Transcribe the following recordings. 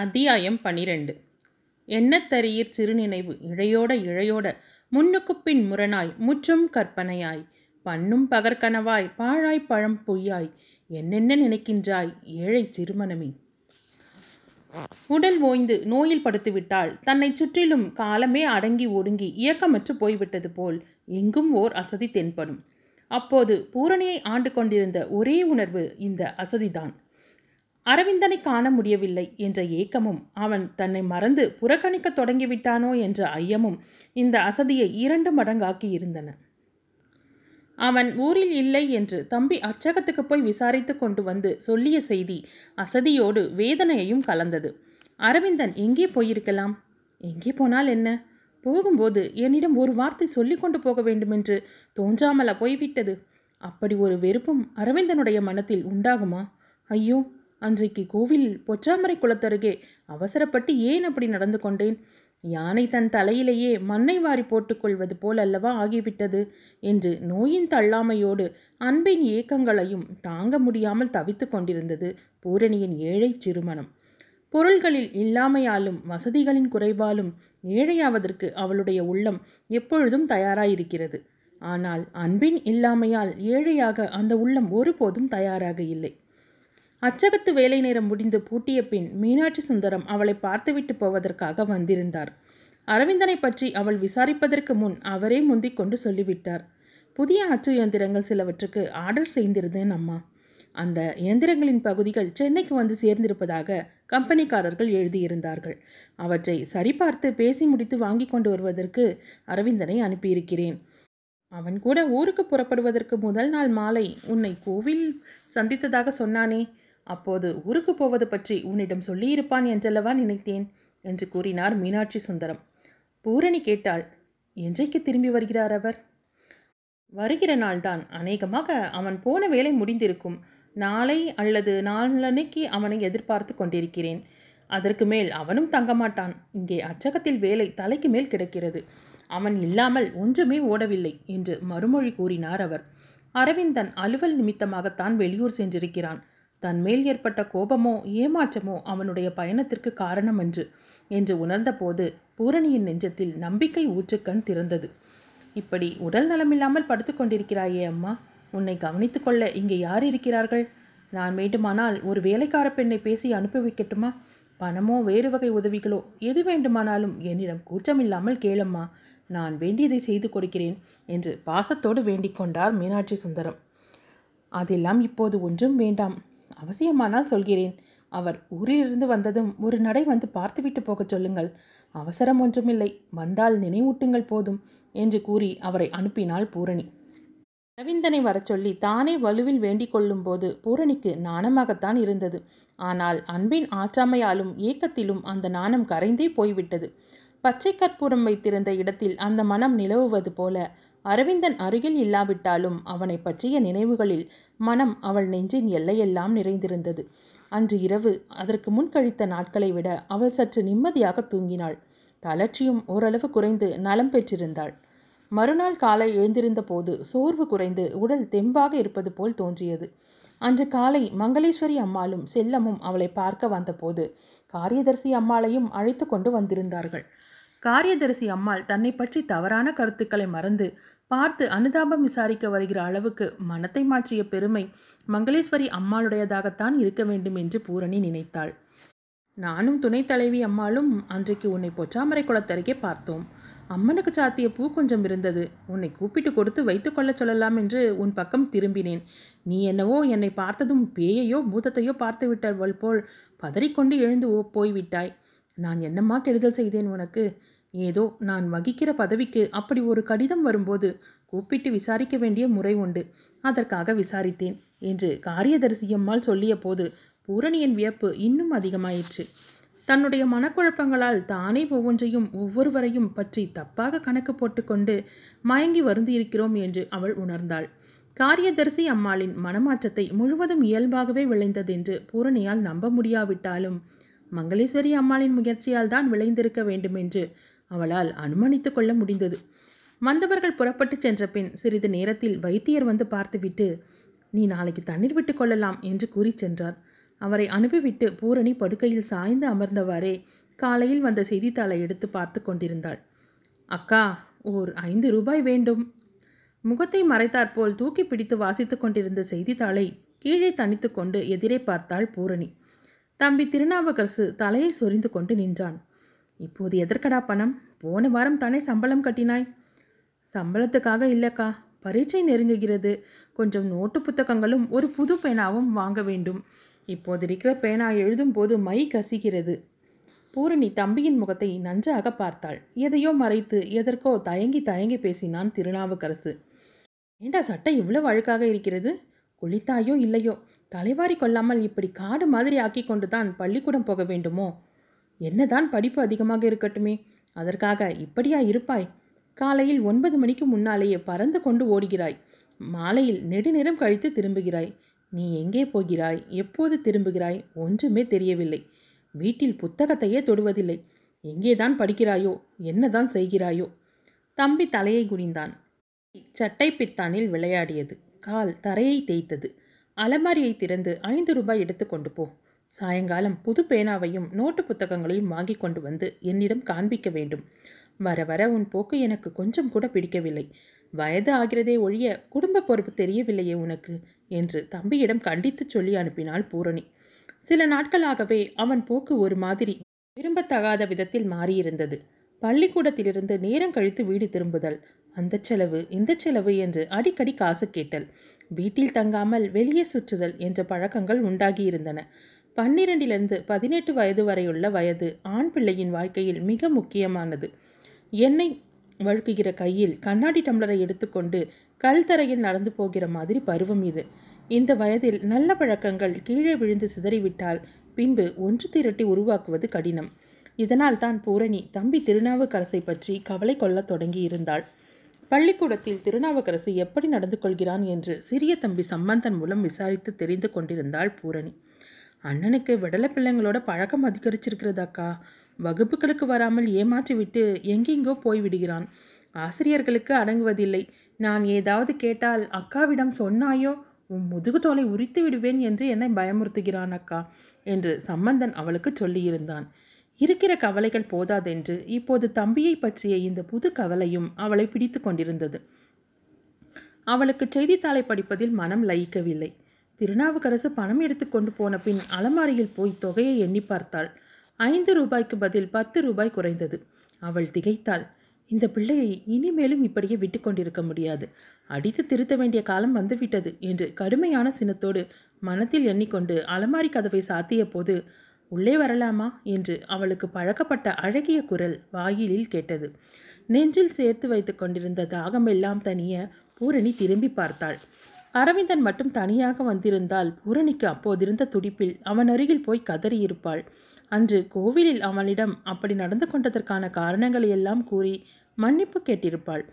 அத்தியாயம் 12. எண்ணத்தறியிற் சிறுநினைவு இழையோட முன்னுக்குப் பின் முரணாய், முற்றும் கற்பனையாய், பண்ணும் பகற்கனவாய், பாழாய் பழம் பொய்யாய், என்னென்ன நினைக்கின்றாய் ஏழை சிறுமனமே. உடல் ஓய்ந்து நோயில் படுத்துவிட்டால் தன்னை சுற்றிலும் காலமே அடங்கி ஒடுங்கி இயக்கமற்று போய்விட்டது போல் எங்கும் ஓர் அசதி தென்படும். அப்போது பூரணியை ஆண்டு கொண்டிருந்த ஒரே உணர்வு இந்த அசதிதான். அரவிந்தனை காண முடியவில்லை என்ற ஏக்கமும், அவன் தன்னை மறந்து புறக்கணிக்க தொடங்கிவிட்டானோ என்ற ஐயமும் இந்த அசதியை 2 மடங்காக்கி இருந்தன. அவன் ஊரில் இல்லை என்று தம்பி அச்சகத்துக்கு போய் விசாரித்து கொண்டு வந்து சொல்லிய செய்தி அசதியோடு வேதனையையும் கலந்தது. அரவிந்தன் எங்கே போயிருக்கலாம்? எங்கே போனால் என்ன? போகும்போது என்னிடம் ஒரு வார்த்தை சொல்லி கொண்டு போக வேண்டுமென்று தோன்றாமலா போய்விட்டது? அப்படி ஒரு வெறுப்பும் அரவிந்தனுடைய மனத்தில் உண்டாகுமா? ஐயோ, அன்றைக்கு கோவில் பொற்றாமரை குளத்தருகே அவசரப்பட்டு ஏன் அப்படி நடந்து கொண்டேன்? யானை தன் தலையிலேயே மண்ணை வாரி போட்டுக்கொள்வது போல் அல்லவா ஆகிவிட்டது என்று நோயின் தள்ளாமையோடு அன்பின் ஏக்கங்களையும் தாங்க முடியாமல் தவித்து கொண்டிருந்தது பூரணியின் ஏழை சிறுமனம். பொருள்களில் இல்லாமையாலும் வசதிகளின் குறைவாலும் ஏழையாவதற்கு அவளுடைய உள்ளம் எப்பொழுதும் தயாராயிருக்கிறது. ஆனால் அன்பின் இல்லாமையால் ஏழையாக அந்த உள்ளம் ஒருபோதும் தயாராக இல்லை. அச்சகத்து வேலை நேரம் முடிந்து பூட்டிய பின் மீனாட்சி சுந்தரம் அவளை பார்த்துவிட்டு போவதற்காக வந்திருந்தார். அரவிந்தனை பற்றி அவள் விசாரிப்பதற்கு முன் அவரே முந்திக் கொண்டு சொல்லிவிட்டார். புதிய அச்சு இயந்திரங்கள் சிலவற்றுக்கு ஆர்டர் செய்திருந்தேன் அம்மா. அந்த இயந்திரங்களின் பகுதிகள் சென்னைக்கு வந்து சேர்ந்திருப்பதாக கம்பெனிக்காரர்கள் எழுதியிருந்தார்கள். அவற்றை சரிபார்த்து பேசி முடித்து வாங்கி கொண்டு வருவதற்கு அரவிந்தனை அனுப்பியிருக்கிறேன். அவன் கூட ஊருக்கு புறப்படுவதற்கு முதல் நாள் மாலை உன்னை கோவில் சந்தித்ததாக சொன்னானே, அப்போது ஊருக்கு போவது பற்றி உன்னிடம் சொல்லியிருப்பான் என்றல்லவா நினைத்தேன் என்று கூறினார் மீனாட்சி சுந்தரம். பூரணி கேட்டாள், என்றைக்கு திரும்பி வருகிறார் அவர்? வருகிற நாள்தான், அநேகமாக அவன் போன வேலை முடிந்திருக்கும். நாளை அல்லது நாளன்னைக்கு அவனை எதிர்பார்த்து கொண்டிருக்கிறேன். அதற்கு மேல் அவனும் தங்கமாட்டான். இங்கே அச்சகத்தில் வேலை தலைக்கு மேல் கிடக்கிறது. அவன் இல்லாமல் ஒன்றுமே ஓடவில்லை என்று மறுமொழி கூறினார் அவர். அரவிந்தன் அலுவல் நிமித்தமாகத்தான் வெளியூர் சென்றிருக்கிறான். தன் மேல் ஏற்பட்ட கோபமோ ஏமாற்றமோ அவனுடைய பயணத்திற்கு காரணம் என்று உணர்ந்த போது பூரணியின் நெஞ்சத்தில் நம்பிக்கை ஊற்றுக்கண் திறந்தது. இப்படி உடல் நலமில்லாமல் படுத்து கொண்டிருக்கிறாயே அம்மா, உன்னை கவனித்து கொள்ள இங்கே யார் இருக்கிறார்கள்? நான் வேண்டுமானால் ஒரு வேலைக்கார பெண்ணை பேசி அனுப்பிவிக்கட்டுமா? பணமோ வேறு வகை உதவிகளோ எது வேண்டுமானாலும் என்னிடம் கூச்சமில்லாமல் கேளம்மா, நான் வேண்டியதை செய்து கொடுக்கிறேன் என்று பாசத்தோடு வேண்டிக் கொண்டார் மீனாட்சி சுந்தரம். அதெல்லாம் இப்போது ஒன்றும் வேண்டாம், அவசியமானால் சொல்கிறேன். அவர் ஊரிலிருந்து வந்ததும் ஒரு நடை வந்து பார்த்துவிட்டு போகச் சொல்லுங்கள். அவசரம் ஒன்றுமில்லை, வந்தால் நினைவூட்டுங்கள் போதும் என்று கூறி அவரை அனுப்பினாள் பூரணி. அரவிந்தனை வரச் சொல்லி தானே வலுவில் வேண்டிக் கொள்ளும் போது பூரணிக்கு நாணமாகத்தான் இருந்தது. ஆனால் அன்பின் ஆற்றாமையாலும் ஏக்கத்திலும் அந்த நாணம் கரைந்தே போய்விட்டது. பச்சை கற்பூரம் வைத்திருந்த இடத்தில் அந்த மனம் நிலவுவது போல அரவிந்தன் அருகில் இல்லாவிட்டாலும் அவனை பற்றிய நினைவுகளில் மனம் அவள் நெஞ்சின் எல்லையெல்லாம் நிறைந்திருந்தது. அன்று இரவு அதற்கு முன் கழித்த நாட்களை விட அவள் சற்று நிம்மதியாக தூங்கினாள். தளர்ச்சியும் ஓரளவு குறைந்து நலம் பெற்றிருந்தாள். மறுநாள் காலை எழுந்திருந்த போது சோர்வு குறைந்து உடல் தெம்பாக இருப்பது போல் தோன்றியது. அன்று காலை மங்களேஸ்வரி அம்மாளும் செல்லமும் அவளை பார்க்க வந்தபோது காரியதரிசி அம்மாளையும் அழைத்து கொண்டு வந்திருந்தார்கள். காரியதரிசி அம்மாள் தன்னை பற்றி தவறான கருத்துக்களை மறந்து பார்த்து அனுதாபம் விசாரிக்க வருகிற அளவுக்கு மனத்தை மாற்றிய பெருமை மங்களேஸ்வரி அம்மாளுடையதாகத்தான் இருக்க வேண்டும் என்று பூரணி நினைத்தாள். நானும் துணைத் தலைவி அம்மாளும் அன்றைக்கு உன்னை பொற்றாமரை குளத்தருகே பார்த்தோம். அம்மனுக்கு சாத்திய பூ கொஞ்சம் இருந்தது. உன்னை கூப்பிட்டு கொடுத்து வைத்துக்கொள்ள சொல்லலாம் என்று உன் பக்கம் திரும்பினேன். நீ என்னவோ என்னை பார்த்ததும் பேயையோ பூதத்தையோ பார்த்து விட்டவள் போல் பதறிக்கொண்டு எழுந்து போய்விட்டாய். நான் என்னம்மா கெடுதல் செய்தேன் உனக்கு? ஏதோ நான் வகிக்கிற பதவிக்கு அப்படி ஒரு கடிதம் வரும்போது கூப்பிட்டு விசாரிக்க வேண்டிய முறை உண்டு, அதற்காக விசாரித்தேன் என்று காரியதரிசியம்மாள் சொல்லிய போது பூரணியின் வியப்பு இன்னும் அதிகமாயிற்று. தன்னுடைய மனக்குழப்பங்களால் தானே ஒவ்வொன்றையும் ஒவ்வொருவரையும் பற்றி தப்பாக கணக்கு போட்டுக்கொண்டு மயங்கி வருந்து இருக்கிறோம் என்று அவள் உணர்ந்தாள். காரியதரிசி அம்மாளின் மனமாற்றத்தை முழுவதும் இயல்பாகவே விளைந்ததென்று பூரணியால் நம்ப முடியாவிட்டாலும் மங்களேஸ்வரி அம்மாளின் முயற்சியால் தான் விளைந்திருக்க வேண்டுமென்று அவளால் அனுமானித்து கொள்ள முடிந்தது. வந்தவர்கள் புறப்பட்டு சென்ற பின் சிறிது நேரத்தில் வைத்தியர் வந்து பார்த்துவிட்டு, நீ நாளைக்கு தண்ணீர் விட்டு கொள்ளலாம் என்று கூறி சென்றார். அவரை அனுப்பிவிட்டு பூரணி படுக்கையில் சாய்ந்து அமர்ந்தவாறே காலையில் வந்த செய்தித்தாளை எடுத்து பார்த்து கொண்டிருந்தாள். அக்கா, ஓர் 5 ரூபாய் வேண்டும். முகத்தை மறைத்தாற்போல் தூக்கி பிடித்து வாசித்து கொண்டிருந்த செய்தித்தாளை கீழே தனித்து கொண்டு எதிரே பார்த்தாள் பூரணி. தம்பி திருநாவுக்கரசு தலையை சொரிந்து கொண்டு நின்றான். இப்போது எதற்கடா பணம்? போன வாரம் தானே சம்பளம் கட்டினாய். சம்பளத்துக்காக இல்லக்கா, பரீட்சை நெருங்குகிறது, கொஞ்சம் நோட்டு புத்தகங்களும் ஒரு புது பேனாவும் வாங்க வேண்டும். இப்போது இருக்கிற பேனா எழுதும் போது மை கசிகிறது. பூரணி தம்பியின் முகத்தை நன்றாக பார்த்தாள். எதையோ மறைத்து எதற்கோ தயங்கி தயங்கி பேசினான் திருநாவுக்கரசு. ஏண்டா சட்டை இவ்வளவு அழுக்காக இருக்கிறது? குளித்தாயோ இல்லையோ, தலைவாரி கொள்ளாமல் இப்படி காடு மாதிரி ஆக்கி கொண்டு தான் பள்ளிக்கூடம் போக வேண்டுமோ? என்னதான் படிப்பு அதிகமாக இருக்கட்டுமே, அதற்காக இப்படியா இருப்பாய்? காலையில் 9 மணிக்கு முன்னாலேயே பறந்து கொண்டு ஓடுகிறாய், மாலையில் நெடுநேரம் கழித்து திரும்புகிறாய். நீ எங்கே போகிறாய், எப்போது திரும்புகிறாய், ஒன்றுமே தெரியவில்லை. வீட்டில் புத்தகத்தையே தொடுவதில்லை. எங்கேதான் படிக்கிறாயோ, என்னதான் செய்கிறாயோ? தம்பி தலையை குனிந்தான். சட்டை பித்தானில் விளையாடியது. கால் தரையை தேய்த்தது. அலமாரியை திறந்து 5 ரூபாய் எடுத்து கொண்டு போ. சாயங்காலம் புது பேனாவையும் நோட்டு புத்தகங்களையும் வாங்கி கொண்டு வந்து என்னிடம் காண்பிக்க வேண்டும். வர வர உன் போக்கு எனக்கு கொஞ்சம் கூட பிடிக்கவில்லை. வயது ஆகிறதே ஒழிய குடும்ப பொறுப்பு தெரியவில்லையே உனக்கு என்று தம்பியிடம் கண்டித்து சொல்லி அனுப்பினாள் பூரணி. சில நாட்களாகவே அவன் போக்கு ஒரு மாதிரி விரும்பத்தகாத விதத்தில் மாறியிருந்தது. பள்ளிக்கூடத்திலிருந்து நேரம் கழித்து வீடு திரும்புதல், அந்த செலவு இந்த செலவு என்று அடிக்கடி காசு கேட்டல், வீட்டில் தங்காமல் வெளியே சுற்றுதல் என்ற பழக்கங்கள் உண்டாகியிருந்தன. 12லிருந்து 18 வயது வரையுள்ள வயது ஆண் பிள்ளையின் வாழ்க்கையில் மிக முக்கியமானது. எண்ணெய் வழுக்குகிற கையில் கண்ணாடி டம்ளரை எடுத்துக்கொண்டு கல் தரையில் நடந்து போகிற மாதிரி பருவம் இது. இந்த வயதில் நல்ல பழக்கங்கள் கீழே விழுந்து சிதறிவிட்டால் பின்பு ஒன்று திரட்டி உருவாக்குவது கடினம். இதனால் தான் பூரணி தம்பி திருநாவுக்கரசை பற்றி கவலை கொள்ள தொடங்கி இருந்தாள். பள்ளிக்கூடத்தில் திருநாவுக்கரசு எப்படி நடந்து கொள்கிறான் என்று சிறிய தம்பி சம்பந்தன் மூலம் விசாரித்து தெரிந்து கொண்டிருந்தாள் பூரணி. அண்ணனுக்கு விடலை பிள்ளைங்களோட பழக்கம் அதிகரிச்சிருக்கிறதாக்கா. வகுப்புகளுக்கு வராமல் ஏமாற்றிவிட்டு எங்கெங்கோ போய்விடுகிறான். ஆசிரியர்களுக்கு அடங்குவதில்லை. நான் ஏதாவது கேட்டால் அக்காவிடம் சொன்னாயோ உன் முதுகுத்தோலை உரித்து விடுவேன் என்று என்னை பயமுறுத்துகிறான் அக்கா என்று சம்பந்தன் அவளுக்கு சொல்லியிருந்தான். இருக்கிற கவலைகள் போதாதென்று இப்போது தம்பியை பற்றிய இந்த புது கவலையும் அவளை பிடித்து கொண்டிருந்தது. அவளுக்கு செய்தித்தாளை படிப்பதில் மனம் லயிக்கவில்லை. திருநாவுக்கரசு பணம் எடுத்துக்கொண்டு போன பின் அலமாரியில் போய் தொகையை எண்ணி பார்த்தாள். 5 ரூபாய்க்கு பதில் 10 ரூபாய் குறைந்தது. அவள் திகைத்தாள். இந்த பிள்ளையை இனிமேலும் இப்படியே விட்டு கொண்டிருக்க முடியாது. அடித்து திருத்த வேண்டிய காலம் வந்துவிட்டது என்று கடுமையான சினத்தோடு மனத்தில் எண்ணிக்கொண்டு அலமாரி கதவை சாத்திய போது, உள்ளே வரலாமா என்று அவளுக்கு பழக்கப்பட்ட அழகிய குரல் வாயிலில் கேட்டது. நெஞ்சில் சேர்த்து வைத்து கொண்டிருந்த தாகமெல்லாம் தனிய பூரணி திரும்பி பார்த்தாள். அரவிந்தன் மட்டும் தனியாக வந்திருந்தால் பூரணிக்கு அப்போதிருந்த துடிப்பில் அவன் அருகில் போய் கதறியிருப்பாள். அன்று கோவிலில் அவனிடம் அப்படி நடந்து கொண்டதற்கான காரணங்களை எல்லாம் கூறி மன்னிப்பு கேட்டிருப்பாள்.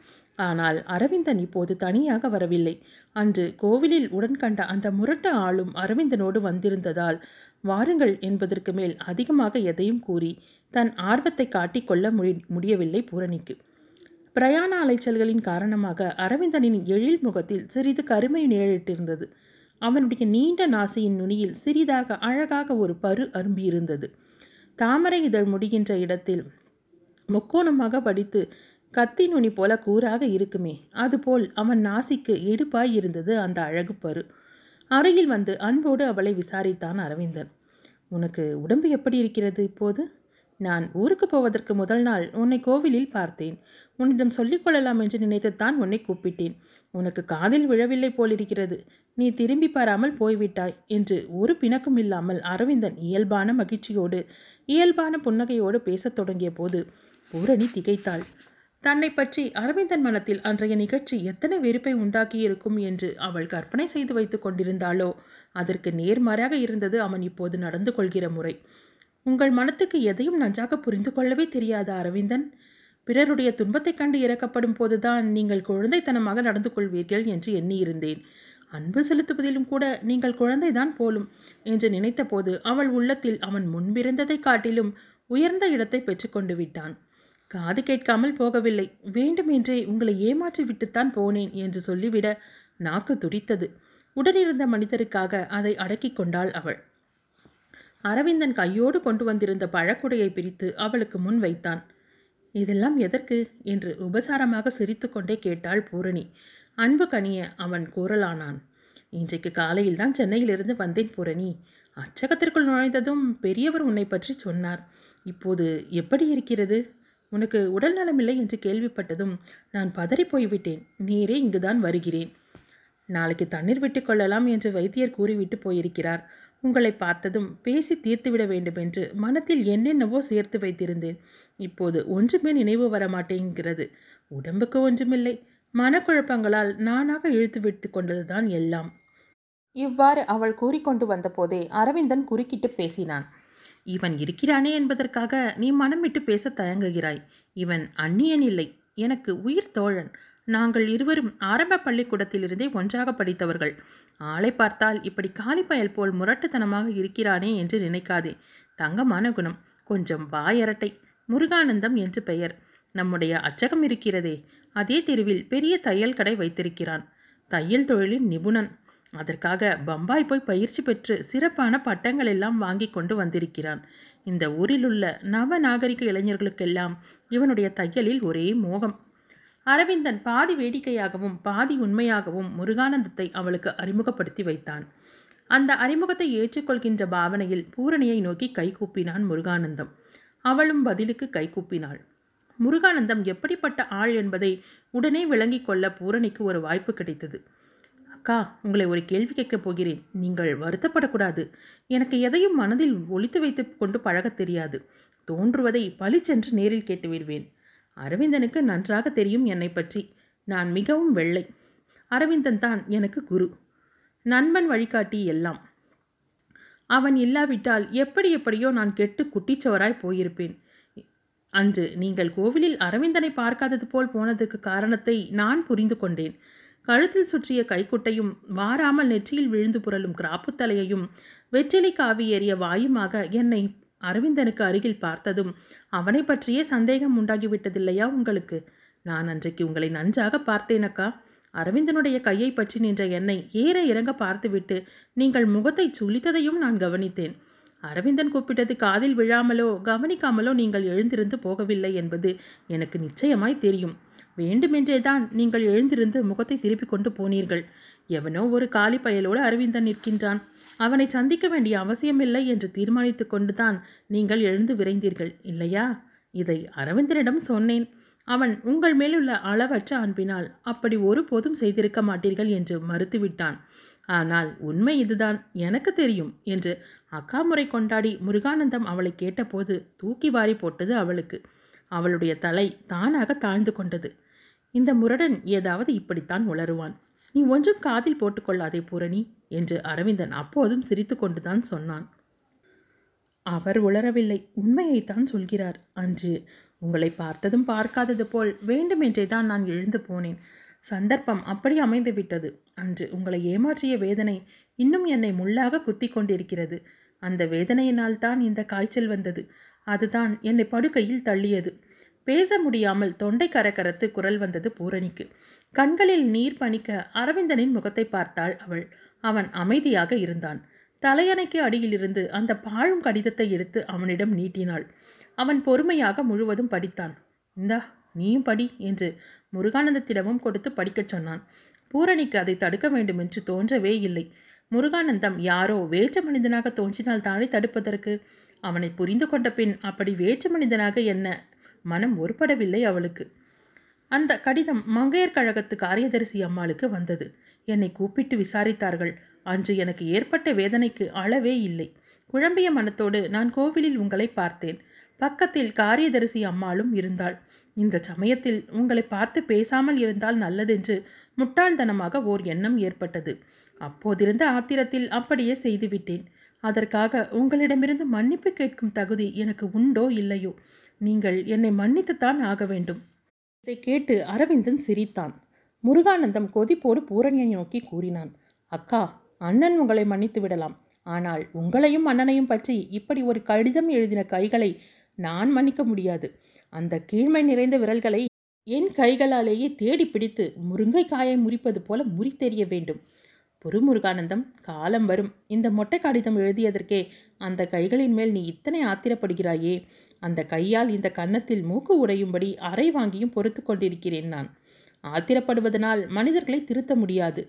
ஆனால் அரவிந்தன் இப்போது தனியாக வரவில்லை. அன்று கோவிலில் உடன் கண்ட அந்த முரட்டு ஆளும் அரவிந்தனோடு வந்திருந்ததால் வாருங்கள் என்பதற்கு மேல் அதிகமாக எதையும் கூறி தன் ஆர்வத்தை காட்டிக்கொள்ள முடியவில்லை பூரணிக்கு. பிரயாண அலைச்சல்களின் காரணமாக அரவிந்தனின் எழில் முகத்தில் சிறிது கருமை நிழலிட்டிருந்தது. அவனுடைய நீண்ட நாசியின் நுனியில் சிறிதாக அழகாக ஒரு பரு அரும்பியிருந்தது. தாமரை இதழ் முடிகின்ற இடத்தில் முக்கோணமாக படித்து கத்தி நுனி போல கூராக இருக்குமே, அதுபோல் அவன் நாசிக்கு எடுப்பாய் இருந்தது அந்த அழகு பரு. அருகில் வந்து அன்போடு அவளை விசாரித்தான் அரவிந்தன். உனக்கு உடம்பு எப்படி இருக்கிறது இப்போது? நான் ஊருக்கு போவதற்கு முதல் நாள் உன்னை கோவிலில் பார்த்தேன். உன்னிடம் சொல்லிக்கொள்ளலாம் என்று நினைத்துத்தான் உன்னை கூப்பிட்டேன். உனக்கு காதில் விழவில்லை போலிருக்கிறது. நீ திரும்பி பாராமல் போய்விட்டாய் என்று ஒரு பிணக்கும் இல்லாமல் அரவிந்தன் இயல்பான மகிழ்ச்சியோடு இயல்பான புன்னகையோடு பேசத் தொடங்கிய போது பூரணி திகைத்தாள். தன்னை பற்றி அரவிந்தன் மனத்தில் அன்றைய நிகழ்ச்சி எத்தனை வெறுப்பை உண்டாக்கியிருக்கும் என்று அவள் கற்பனை செய்து வைத்து கொண்டிருந்தாளோ அதற்கு நேர்மாறாக இருந்தது அவன் இப்போது நடந்து கொள்கிற முறை. உங்கள் மனத்துக்கு எதையும் நன்றாக புரிந்து கொள்ளவே தெரியாதா அரவிந்தன்? பிறருடைய துன்பத்தைக் கண்டு இறக்கப்படும் போதுதான் நீங்கள் குழந்தைத்தனமாக நடந்து கொள்வீர்கள் என்று எண்ணியிருந்தேன். அன்பு செலுத்துவதிலும் கூட நீங்கள் குழந்தைதான் போலும் என்று நினைத்த போது அவள் உள்ளத்தில் அவன் முன்பிருந்ததை காட்டிலும் உயர்ந்த இடத்தை பெற்றுக்கொண்டு விட்டான். காது கேட்காமல் போகவில்லை, வேண்டுமென்றே உங்களை ஏமாற்றி விட்டுத்தான் போனேன் என்று சொல்லிவிட நாக்கு துடித்தது. உடனிருந்த மனிதருக்காக அதை அடக்கி கொண்டாள் அவள். அரவிந்தன் கையோடு கொண்டு வந்திருந்த பழக்குடையை பிரித்து அவளுக்கு முன் வைத்தான். இதெல்லாம் எதற்கு என்று உபசாரமாக சிரித்து கொண்டே கேட்டாள் பூரணி. அன்பு கனிய அவன் கூறலானான். இன்றைக்கு காலையில் தான் சென்னையிலிருந்து வந்தேன் பூரணி. அச்சகத்திற்குள் நுழைந்ததும் பெரியவர் உன்னை பற்றி சொன்னார். இப்போது எப்படி இருக்கிறது? உனக்கு உடல் நலமில்லை என்று கேள்விப்பட்டதும் நான் பதறி போய்விட்டேன். நீரே இங்குதான் வருகிறேன். நாளைக்கு தண்ணீர் விட்டு கொள்ளலாம் என்று வைத்தியர் கூறிவிட்டு போயிருக்கிறார். உங்களை பார்த்ததும் பேசி தீர்த்துவிட வேண்டுமென்று மனத்தில் என்னென்னவோ சேர்த்து வைத்திருந்தேன். இப்போது ஒன்றுமே நினைவு வரமாட்டேங்கிறது. உடம்புக்கு ஒன்றுமில்லை, மனக்குழப்பங்களால் நானாக இழுத்து விட்டு கொண்டதுதான் எல்லாம். இவ்வாறு அவள் கூறிக்கொண்டு வந்தபோதே அரவிந்தன் குறுக்கிட்டு பேசினான். இவன் இருக்கிறானே என்பதற்காக நீ மனம் விட்டு பேச தயங்குகிறாய். இவன் அந்நியன் இல்லை, எனக்கு உயிர் தோழன். நாங்கள் இருவரும் ஆரம்ப பள்ளிக்கூடத்திலிருந்தே ஒன்றாக படித்தவர்கள். ஆளை பார்த்தால் இப்படி காலிப்பயல் போல் முரட்டுத்தனமாக இருக்கிறானே என்று நினைக்காதே. தங்கமான குணம், கொஞ்சம் வாயரட்டை. முருகானந்தம் என்று பெயர். நம்முடைய அச்சகம் இருக்கிறதே, அதே தெருவில் பெரிய தையல் கடை வைத்திருக்கிறான். தையல் தொழிலின் நிபுணன். அதற்காக பம்பாய் போய் பயிற்சி பெற்று சிறப்பான பட்டங்கள் எல்லாம் வாங்கி கொண்டு வந்திருக்கிறான். இந்த ஊரில் உள்ள நவ நாகரிக இளைஞர்களுக்கெல்லாம் இவனுடைய தையலில் ஒரே மோகம். அரவிந்தன் பாதி வேடிக்கையாகவும் பாதி உண்மையாகவும் முருகானந்தத்தை அவளுக்கு அறிமுகப்படுத்தி வைத்தான். அந்த அறிமுகத்தை ஏற்றுக்கொள்கின்ற பாவனையில் பூரணியை நோக்கி கைகூப்பினான் முருகானந்தம். அவளும் பதிலுக்கு கைகூப்பினாள். முருகானந்தம் எப்படிப்பட்ட ஆள் என்பதை உடனே விளங்கி கொள்ள பூரணிக்கு ஒரு வாய்ப்பு கிடைத்தது. அக்கா, உங்களை ஒரு கேள்வி கேட்கப் போகிறேன். நீங்கள் வருத்தப்படக்கூடாது. எனக்கு எதையும் மனதில் ஒழித்து வைத்து கொண்டு பழகத் தெரியாது. தோன்றுவதை பளிச்சென்று நேரில் கேட்டு விடுவேன். அரவிந்தனுக்கு நன்றாக தெரியும் என்னை பற்றி. நான் மிகவும் வெள்ளை. அரவிந்தன் தான் எனக்கு குரு, நண்பன், வழிகாட்டி எல்லாம். அவன் இல்லாவிட்டால் எப்படியோ நான் கெட்டு குட்டிச்சவராய் போயிருப்பேன். அன்று நீங்கள் கோவிலில் அரவிந்தனை பார்க்காதது போல் போனதற்கு காரணத்தை நான் புரிந்து கொண்டேன். கழுத்தில் சுற்றிய கைக்குட்டையும் வாராமல் நெற்றியில் விழுந்து புரளும் கிராப்புத்தலையையும் வெற்றிலை காவி ஏறிய வாயுமாக என்னை அரவிந்தனுக்கு அருகில் பார்த்ததும் அவனை பற்றியே சந்தேகம் உண்டாகிவிட்டதில்லையா உங்களுக்கு? நான் அன்றைக்கு உங்களை நன்றாக பார்த்தேனக்கா. அரவிந்தனுடைய கையை பற்றி நின்ற என்னை ஏற இறங்க பார்த்துவிட்டு நீங்கள் முகத்தை சுளித்ததையும் நான் கவனித்தேன். அரவிந்தன் கூப்பிட்டது காதில் விழாமலோ கவனிக்காமலோ நீங்கள் எழுந்திருந்து போகவில்லை என்பது எனக்கு நிச்சயமாய் தெரியும். வேண்டுமென்றே தான் நீங்கள் எழுந்திருந்து முகத்தை திருப்பி கொண்டு போனீர்கள். எவனோ ஒரு காலி பயலோடு அரவிந்தன் நிற்கின்றான், அவனை சந்திக்க வேண்டிய அவசியமில்லை என்று தீர்மானித்து கொண்டு தான் நீங்கள் எழுந்து விரைந்தீர்கள் இல்லையா? இதை அரவிந்தனிடம் சொன்னேன். அவன் உங்கள் மேலுள்ள அளவற்ற அன்பினால் அப்படி ஒருபோதும் செய்திருக்க மாட்டீர்கள் என்று மறுத்துவிட்டான். ஆனால் உண்மை இதுதான், எனக்கு தெரியும் என்று அக்காமுறை கொண்டாடி முருகானந்தம் அவளை கேட்டபோது தூக்கி வாரி போட்டது அவளுக்கு. அவளுடைய தலை தானாக தாழ்ந்து கொண்டது. இந்த முரடன் ஏதாவது இப்படித்தான் உளருவான். நீ ஒன்றும் காதில் போட்டுக்கொள்ளாதே பூரணி என்று அரவிந்தன் அப்போதும் சிரித்து கொண்டுதான் சொன்னான். அவர் உளரவில்லை, உண்மையைத்தான் சொல்கிறார். அன்று உங்களை பார்த்ததும் பார்க்காதது போல் வேண்டுமென்றே தான் நான் எழுந்து போனேன். சந்தர்ப்பம் அப்படி அமைந்து விட்டது. அன்று உங்களை ஏமாற்றிய வேதனை இன்னும் என்னை முள்ளாக குத்தி கொண்டிருக்கிறது. அந்த வேதனையினால் தான் இந்த காய்ச்சல் வந்தது. அதுதான் என்னை படுக்கையில் தள்ளியது. பேச முடியாமல் தொண்டை கரக்கரத்து குரல் வந்தது பூரணிக்கு. கண்களில் நீர் பனிக்க அரவிந்தனின் முகத்தை பார்த்தாள் அவள். அவன் அமைதியாக இருந்தான். தலையணைக்கு அடியிலிருந்து அந்த பாழும் கடிதத்தை எடுத்து அவனிடம் நீட்டினாள். அவன் பொறுமையாக முழுவதும் படித்தான். இந்தா நீயும் படி என்று முருகானந்தத்திடமும் கொடுத்து படிக்கச் சொன்னான். பூரணிக்கு அதை தடுக்க வேண்டுமென்று தோன்றவே இல்லை. முருகானந்தம் யாரோ வேற்று மனிதனாக தோன்றினால் தானே தடுப்பதற்கு? அவனை புரிந்து கொண்ட பின் அப்படி வேற்று மனிதனாக என்ன மனம் ஒருபடவில்லை அவளுக்கு. அந்த கடிதம் மங்கையர் கழகத்து காரியதரிசி அம்மாளுக்கு வந்தது. என்னை கூப்பிட்டு விசாரித்தார்கள். அன்று எனக்கு ஏற்பட்ட வேதனைக்கு அளவே இல்லை. குழம்பிய மனத்தோடு நான் கோவிலில் உங்களை பார்த்தேன். பக்கத்தில் காரியதரிசி அம்மாளும் இருந்தாள். இந்த சமயத்தில் உங்களை பார்த்து பேசாமல் இருந்தால் நல்லதென்று முட்டாள்தனமாக ஓர் எண்ணம் ஏற்பட்டது. அப்போதிருந்த ஆத்திரத்தில் அப்படியே செய்துவிட்டேன். அதற்காக உங்களிடமிருந்து மன்னிப்பு கேட்கும் தகுதி எனக்கு உண்டோ இல்லையோ? நீங்கள் என்னை மன்னித்துத்தான் ஆக வேண்டும். இதை கேட்டு அரவிந்தன் சிரித்தான். முருகானந்தம் கொதிப்போடு பூரணியை நோக்கி கூறினான். அக்கா, அண்ணன் உங்களை மன்னித்து விடலாம். ஆனால் உங்களையும் அண்ணனையும் பற்றி இப்படி ஒரு கடிதம் எழுதின கைகளை நான் மன்னிக்க முடியாது. அந்த கீழ்மை நிறைந்த விரல்களை என் கைகளாலேயே தேடி பிடித்து முருங்கைக்காயை முறிப்பது போல முறித்தெறிய வேண்டும். பொறு முருகானந்தம், காலம் வரும். இந்த மொட்டை கடிதம் எழுதியதற்கே அந்த கைகளின் மேல் நீ இத்தனை ஆத்திரப்படுகிறாயே. அந்த கையால் இந்த கன்னத்தில் மூக்கு உடையும்படி அறை வாங்கியும் பொறுத்து கொண்டிருக்கிறேன். நான் ஆத்திரப்படுவதனால் மனிதர்களை திருத்த முடியாது.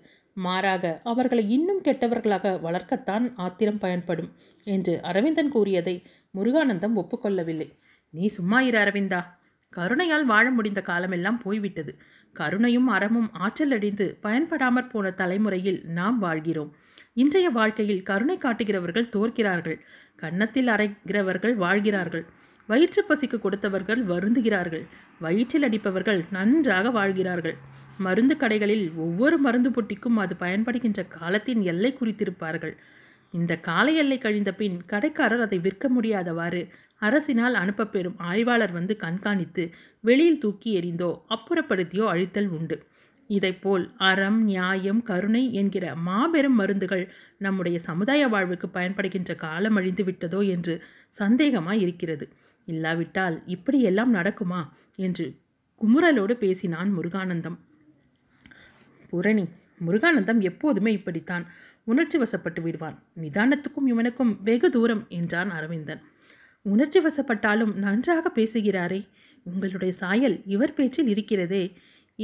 மாறாக அவர்களை இன்னும் கெட்டவர்களாக வளர்க்கத்தான் ஆத்திரம் பயன்படும் என்று அரவிந்தன் கூறியதை முருகானந்தம் ஒப்புக்கொள்ளவில்லை. நீ சும்மா இரு அரவிந்தா. கருணையால் வாழ முடிந்த காலமெல்லாம் போய்விட்டது. கருணையும் அறமும் ஆற்றலடிந்து பயன்படாமற் போன தலைமுறையில் நாம் வாழ்கிறோம். இன்றைய வாழ்க்கையில் கருணை காட்டுகிறவர்கள் தோற்கிறார்கள், கன்னத்தில் அரைகிறவர்கள் வாழ்கிறார்கள், வயிற்று பசிக்கு கொடுத்தவர்கள் வருந்துகிறார்கள், வயிற்றில் அடிப்பவர்கள் நன்றாக வாழ்கிறார்கள். மருந்து கடைகளில் ஒவ்வொரு மருந்து பொட்டிக்கும் அது பயன்படுகின்ற காலத்தின் எல்லை குறித்திருப்பார்கள். இந்த கால எல்லை கழிந்த பின் கடைக்காரர் அதை விற்க முடியாதவாறு அரசினால் அனுப்பப்பெறும் ஆய்வாளர் வந்து கண்காணித்து வெளியில் தூக்கி எறிந்தோ அப்புறப்படுத்தியோ அழித்தல் உண்டு. இதைப்போல் அறம், நியாயம், கருணை என்கிற மாபெரும் மருந்துகள் நம்முடைய சமுதாய வாழ்வுக்கு பயன்படுகின்ற காலம் அழிந்து விட்டதோ என்று சந்தேகமாய் இருக்கிறது. இல்லாவிட்டால் இப்படியெல்லாம் நடக்குமா என்று குமுறலோடு பேசினான் முருகானந்தம். பூரணி, முருகானந்தம் எப்போதுமே இப்படித்தான் உணர்ச்சி வசப்பட்டு விடுவான். நிதானத்துக்கும் இவனுக்கும் வெகு தூரம் என்றான் அரவிந்தன். உணர்ச்சி வசப்பட்டாலும் நன்றாக பேசுகிறாரே, உங்களுடைய சாயல் இவர் பேச்சில் இருக்கிறதே.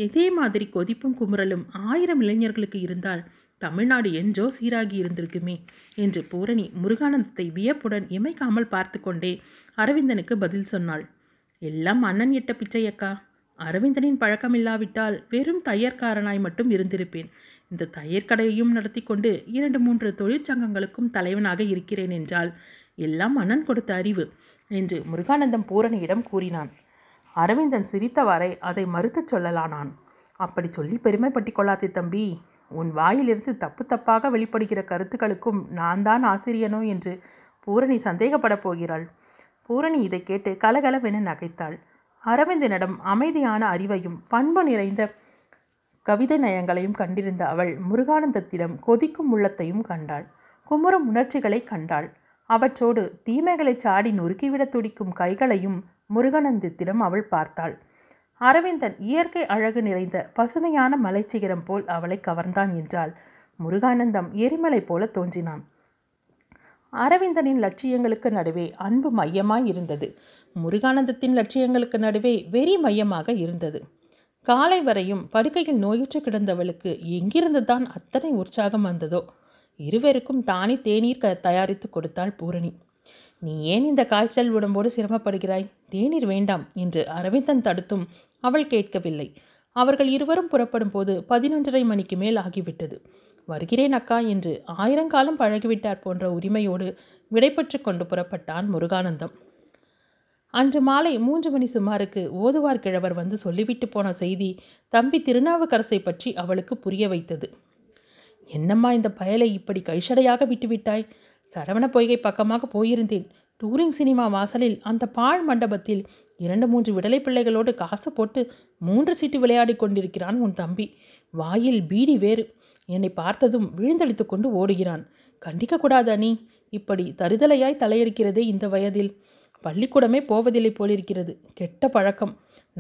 இதே மாதிரி கொதிப்பும் குமுறலும் 1000 இளைஞர்களுக்கு இருந்தால் தமிழ்நாடு என்றோ சீராகி இருந்திருக்குமே என்று பூரணி முருகானந்தத்தை வியப்புடன் இமைக்காமல் பார்த்து கொண்டே அரவிந்தனுக்கு பதில் சொன்னாள். எல்லாம் அண்ணன் எட்ட பிச்சையக்கா. அரவிந்தனின் பழக்கமில்லாவிட்டால் வெறும் தையற்காரனாய் மட்டும் இருந்திருப்பேன். இந்த தையற்கடையையும் நடத்தி கொண்டு 2-3 தொழிற்சங்கங்களுக்கும் தலைவனாக இருக்கிறேன் என்றால் எல்லாம் அண்ணன் கொடுத்த அறிவு என்று முருகானந்தம் பூரணியிடம் கூறினான். அரவிந்தன் சிரித்தவாறே அதை மறுத்துச் சொல்லலானான். அப்படி சொல்லி பெருமைப்பட்டி கொள்ளாதே தம்பி. உன் வாயிலிருந்து தப்பு தப்பாக வெளிப்படுகிற கருத்துக்களுக்கும் நான் தான் ஆசிரியனோ என்று பூரணி சந்தேகப்பட போகிறாள். பூரணி இதை கேட்டு கலகலவென நகைத்தாள். அரவிந்தனிடம் அமைதியான அறிவையும் பண்பு நிறைந்த கவிதை நயங்களையும் கண்டிருந்த அவள் முருகானந்தத்திடம் கொதிக்கும் உள்ளத்தையும் கண்டாள், குமுறும் உணர்ச்சிகளை கண்டாள். அவற்றோடு தீமைகளை சாடி நொறுக்கிவிட துடிக்கும் கைகளையும் முருகானந்தத்திடம் அவள் பார்த்தாள். அரவிந்தன் இயற்கை அழகு நிறைந்த பசுமையான மலைச்சிகரம் போல் அவளை கவர்ந்தான் என்றால் முருகானந்தம் எரிமலை போல தோன்றினான். அரவிந்தனின் லட்சியங்களுக்கு நடுவே அன்பு மையமாய் இருந்தது. முருகானந்தத்தின் லட்சியங்களுக்கு நடுவே வெறி மையமாக இருந்தது. காலை வரையும் படுக்கையில் நோயுற்று கிடந்தவளுக்கு எங்கிருந்து தான் அத்தனை உற்சாகம் வந்ததோ. இருவருக்கும் தானே தேநீர் தயாரித்து கொடுத்தாள் பூரணி. நீ ஏன் இந்த காய்ச்சல் உடம்போடு சிரமப்படுகிறாய்? தேநீர் வேண்டாம் என்று அரவிந்தன் தடுத்தும் அவள் கேட்கவில்லை. அவர்கள் இருவரும் புறப்படும் போது 11:30 மேல் ஆகிவிட்டது. வருகிறேன் அக்கா என்று 1000 காலம் பழகிவிட்டார் போன்ற உரிமையோடு விடைபெற்று கொண்டு புறப்பட்டான் முருகானந்தம். அன்று மாலை 3 மணி சுமாருக்கு ஓதுவார் கிழவர் வந்து சொல்லிவிட்டு போன செய்தி தம்பி திருநாவுக்கரசை பற்றி அவளுக்கு புரிய வைத்தது. என்னம்மா இந்த பயலை இப்படி கைஷடையாக விட்டுவிட்டாய்? சரவண பொய்கை பக்கமாக போயிருந்தேன். டூரிங் சினிமா வாசலில் அந்த பாழ் மண்டபத்தில் 2-3 விடலை பிள்ளைகளோடு காசு போட்டு 3 சீட்டு விளையாடி கொண்டிருக்கிறான் உன் தம்பி. வாயில் பீடி வேறு. என்னை பார்த்ததும் விழுந்தடித்து கொண்டு ஓடுகிறான். கண்டிக்க கூடாதா நீ? இப்படி தருதலையாய் தலையெடுக்கிறதே இந்த வயதில். பள்ளிக்கூடமே போவதில்லை போலிருக்கிறது. கெட்ட பழக்கம்,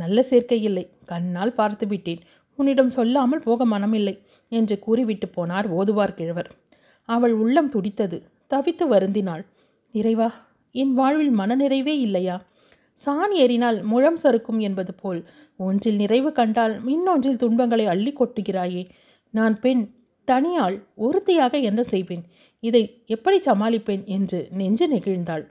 நல்ல சேர்க்கை இல்லை. கண்ணால் பார்த்து விட்டேன். உன்னிடம் சொல்லாமல் போக மனமில்லை என்று கூறிவிட்டு போனார் ஓதுவார் கிழவர். அவள் உள்ளம் துடித்தது, தவித்து வருந்தினாள். இறைவா, என் வாழ்வில் மனநிறைவே இல்லையா? சாண் ஏறினால் முழம் சறுக்கும் என்பது போல் ஒன்றில் நிறைவு கண்டால் இன்னொன்றில் துன்பங்களை அள்ளி கொட்டுகிறாயே. நான் பெண், தனியாள், ஒருத்தியாக என்ன செய்வேன்? இதை எப்படி சமாளிப்பேன் என்று நெஞ்சு நெகிழ்ந்தாள்.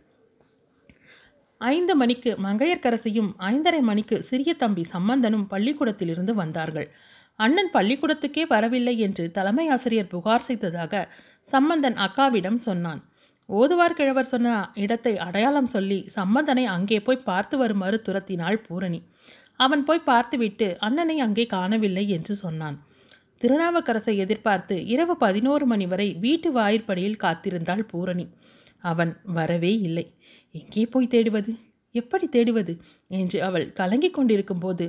5 மணிக்கு மங்கையர்கரசியும் 5:30 மணிக்கு சிறிய தம்பி சம்பந்தனும் பள்ளிக்கூடத்திலிருந்து வந்தார்கள். அண்ணன் பள்ளிக்கூடத்துக்கே வரவில்லை என்று தலைமை ஆசிரியர் புகார் செய்ததாக சம்பந்தன் அக்காவிடம் சொன்னான். ஓதுவார் கிழவர் சொன்ன இடத்தை அடையாளம் சொல்லி சம்பந்தனை அங்கே போய் பார்த்து வருமாறு துரத்தினாள் பூரணி. அவன் போய் பார்த்துவிட்டு அண்ணனை அங்கே காணவில்லை என்று சொன்னான். திருநாவுக்கரசை எதிர்பார்த்து இரவு 11 மணி வரை வீட்டு வாயிற்படியில் காத்திருந்தாள் பூரணி. அவன் வரவே இல்லை. எங்கே போய் தேடுவது, எப்படி தேடுவது என்று அவள் கலங்கி கொண்டிருக்கும் போது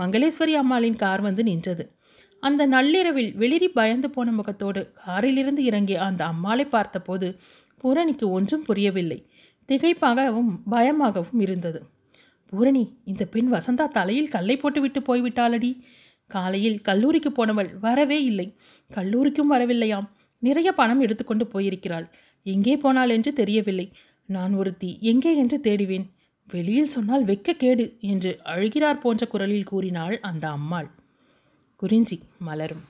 மங்களேஸ்வரி அம்மாளின் கார் வந்து நின்றது. அந்த நள்ளிரவில் வெளிரி பயந்து போன முகத்தோடு காரிலிருந்து இறங்கி அந்த அம்மாளை பார்த்தபோது பூரணிக்கு ஒன்றும் புரியவில்லை. திகைப்பாகவும் பயமாகவும் இருந்தது. பூரணி, இந்த பெண் வசந்தா தலையில் கல்லை போட்டுவிட்டு போய்விட்டாளடி. காலையில் கல்லூரிக்கு போனவள் வரவே இல்லை. கல்லூரிக்கும் வரவில்லையாம். நிறைய பணம் எடுத்துக்கொண்டு போயிருக்கிறாள். எங்கே போனாள் என்று தெரியவில்லை. நான் ஒருத்தி எங்கே என்று தேடுவேன். வெளியில் சொன்னால் வெக்கக்கேடு என்று அழுகிறார் போன்ற குரலில் கூறினாள் அந்த அம்மாள். குறிஞ்சி மலரும்.